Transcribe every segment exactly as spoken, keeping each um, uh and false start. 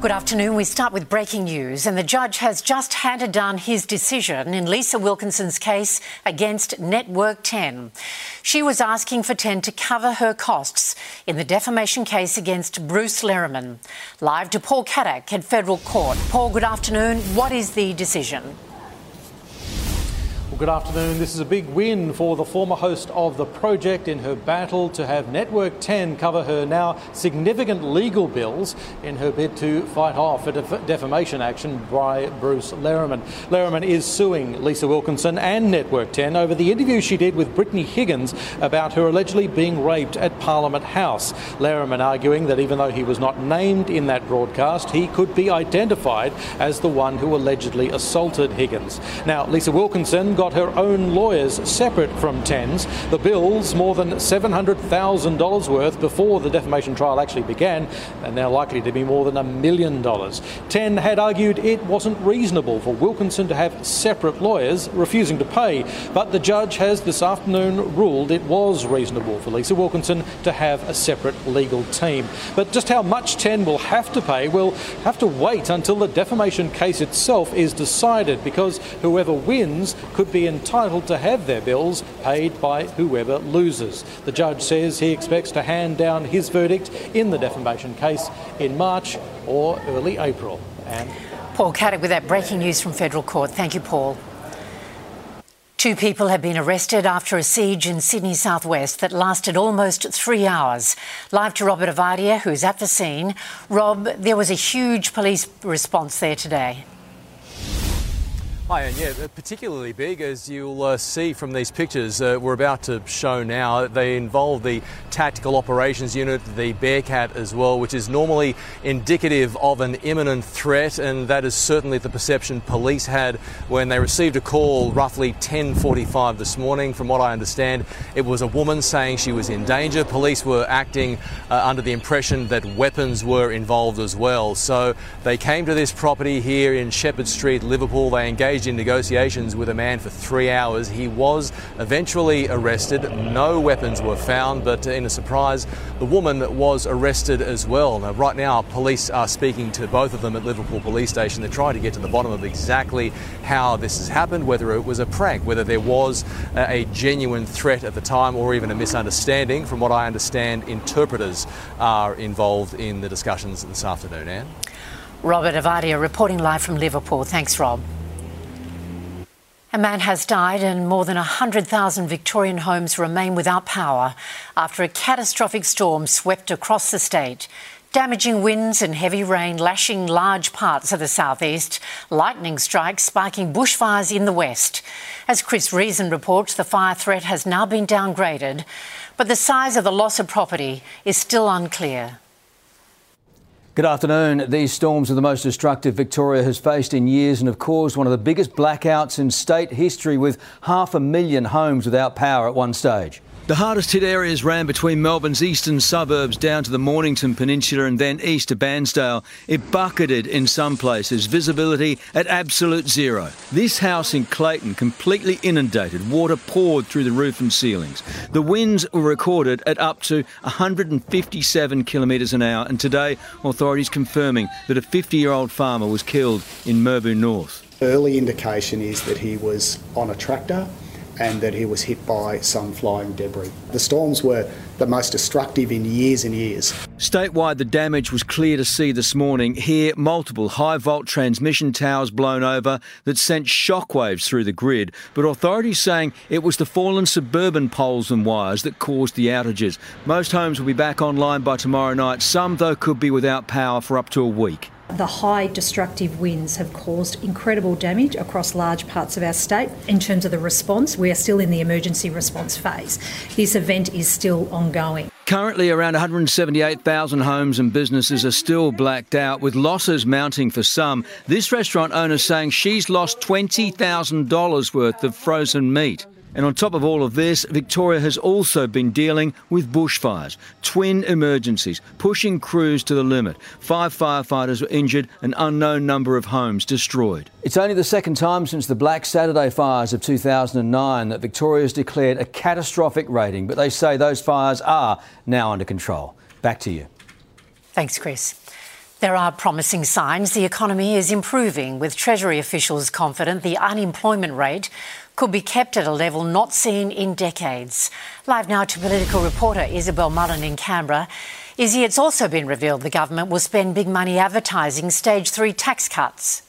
Good afternoon. We start with breaking news, and the judge has just handed down his decision in Lisa Wilkinson's case against Network ten. She was asking for ten to cover her costs in the defamation case against Bruce Lehrmann. Live to Paul Kadak at Federal Court. Paul, good afternoon. What is the decision? Well, good afternoon. This is a big win for the former host of The Project in her battle to have Network ten cover her now significant legal bills in her bid to fight off a def- defamation action by Bruce Lehrmann. Lehrmann is suing Lisa Wilkinson and Network ten over the interview she did with Brittany Higgins about her allegedly being raped at Parliament House. Lehrmann arguing that even though he was not named in that broadcast, he could be identified as the one who allegedly assaulted Higgins. Now, Lisa Wilkinson got her own lawyers separate from Ten's. The bills, more than seven hundred thousand dollars worth before the defamation trial actually began, are now likely to be more than a million dollars. Ten had argued it wasn't reasonable for Wilkinson to have separate lawyers, refusing to pay, but the judge has this afternoon ruled it was reasonable for Lisa Wilkinson to have a separate legal team. But just how much Ten will have to pay will have to wait until the defamation case itself is decided, because whoever wins could be entitled to have their bills paid by whoever loses. The judge says he expects to hand down his verdict in the defamation case in March or early April. And Paul Kadak with that breaking news from Federal Court. Thank you, Paul. Two people have been arrested after a siege in Sydney's southwest that lasted almost three hours. Live to Robert Avadia, who's at the scene. Rob, there was a huge police response there today. Hi, and yeah, particularly big, as you'll uh, see from these pictures uh, we're about to show now. They involve the Tactical Operations Unit, the Bearcat as well, which is normally indicative of an imminent threat, and that is certainly the perception police had when they received a call roughly ten forty-five this morning. From what I understand, it was a woman saying she was in danger. Police were acting uh, under the impression that weapons were involved as well. So they came to this property here in Shepherd Street, Liverpool. They engaged in negotiations with a man for three hours. He was eventually arrested. No weapons were found, but in a surprise, the woman was arrested as well. Now, right now, police are speaking to both of them at Liverpool Police Station. They're trying to get to the bottom of exactly how this has happened, whether it was a prank, whether there was a genuine threat at the time or even a misunderstanding. From what I understand, interpreters are involved in the discussions this afternoon, Anne. Robert Avadia reporting live from Liverpool. Thanks, Rob. A man has died and more than one hundred thousand Victorian homes remain without power after a catastrophic storm swept across the state. Damaging winds and heavy rain lashing large parts of the southeast, lightning strikes sparking bushfires in the west. As Chris Reason reports, the fire threat has now been downgraded, but the size of the loss of property is still unclear. Good afternoon. These storms are the most destructive Victoria has faced in years and have caused one of the biggest blackouts in state history, with half a million homes without power at one stage. The hardest hit areas ran between Melbourne's eastern suburbs down to the Mornington Peninsula and then east to Bairnsdale. It bucketed in some places, visibility at absolute zero. This house in Clayton completely inundated, water poured through the roof and ceilings. The winds were recorded at up to one hundred fifty-seven kilometres an hour, and today authorities confirming that a fifty-year-old farmer was killed in Mirboo North. Early indication is that he was on a tractor and that he was hit by some flying debris. The storms were the most destructive in years and years. Statewide, the damage was clear to see this morning. Here, multiple high-volt transmission towers blown over that sent shockwaves through the grid, but authorities saying it was the fallen suburban poles and wires that caused the outages. Most homes will be back online by tomorrow night. Some, though, could be without power for up to a week. The high destructive winds have caused incredible damage across large parts of our state. In terms of the response, we are still in the emergency response phase. This event is still ongoing. Currently, around one hundred seventy-eight thousand homes and businesses are still blacked out, with losses mounting for some. This restaurant owner saying she's lost twenty thousand dollars worth of frozen meat. And on top of all of this, Victoria has also been dealing with bushfires, twin emergencies, pushing crews to the limit. Five firefighters were injured, an unknown number of homes destroyed. It's only the second time since the Black Saturday fires of two thousand nine that Victoria's declared a catastrophic rating, but they say those fires are now under control. Back to you. Thanks, Chris. There are promising signs the economy is improving, with Treasury officials confident the unemployment rate could be kept at a level not seen in decades. Live now to political reporter Isabel Mullen in Canberra. Izzy, it's also been revealed the government will spend big money advertising stage three tax cuts.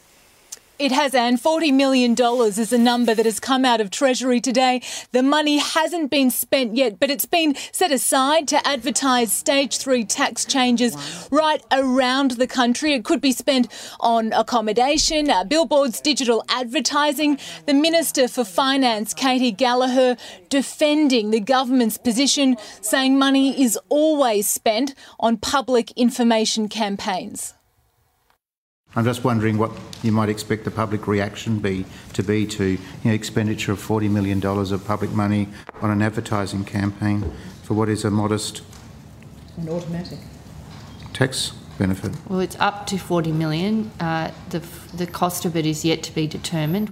It has, Anne. forty million dollars is a number that has come out of Treasury today. The money hasn't been spent yet, but it's been set aside to advertise stage three tax changes right around the country. It could be spent on accommodation, uh, billboards, digital advertising. The Minister for Finance, Katie Gallagher, defending the government's position, saying money is always spent on public information campaigns. I'm just wondering what you might expect the public reaction be to be to you know, expenditure of forty million dollars of public money on an advertising campaign for what is a modest... An automatic. ...tax benefit. Well, it's up to forty million dollars. Uh, the, the cost of it is yet to be determined.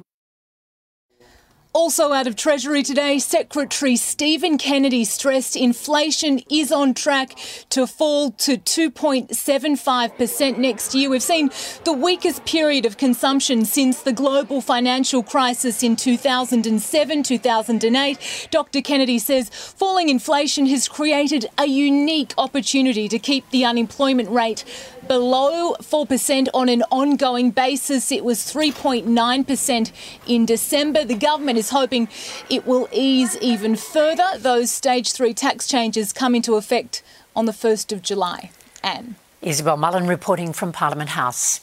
Also out of Treasury today, Secretary Stephen Kennedy stressed inflation is on track to fall to two point seven five percent next year. We've seen the weakest period of consumption since the global financial crisis in two thousand seven, two thousand eight. Doctor Kennedy says falling inflation has created a unique opportunity to keep the unemployment rate below four percent on an ongoing basis. It was three point nine percent in December. The government is hoping it will ease even further. Those stage three tax changes come into effect on the first of July. Anne. Isabel Mullen reporting from Parliament House.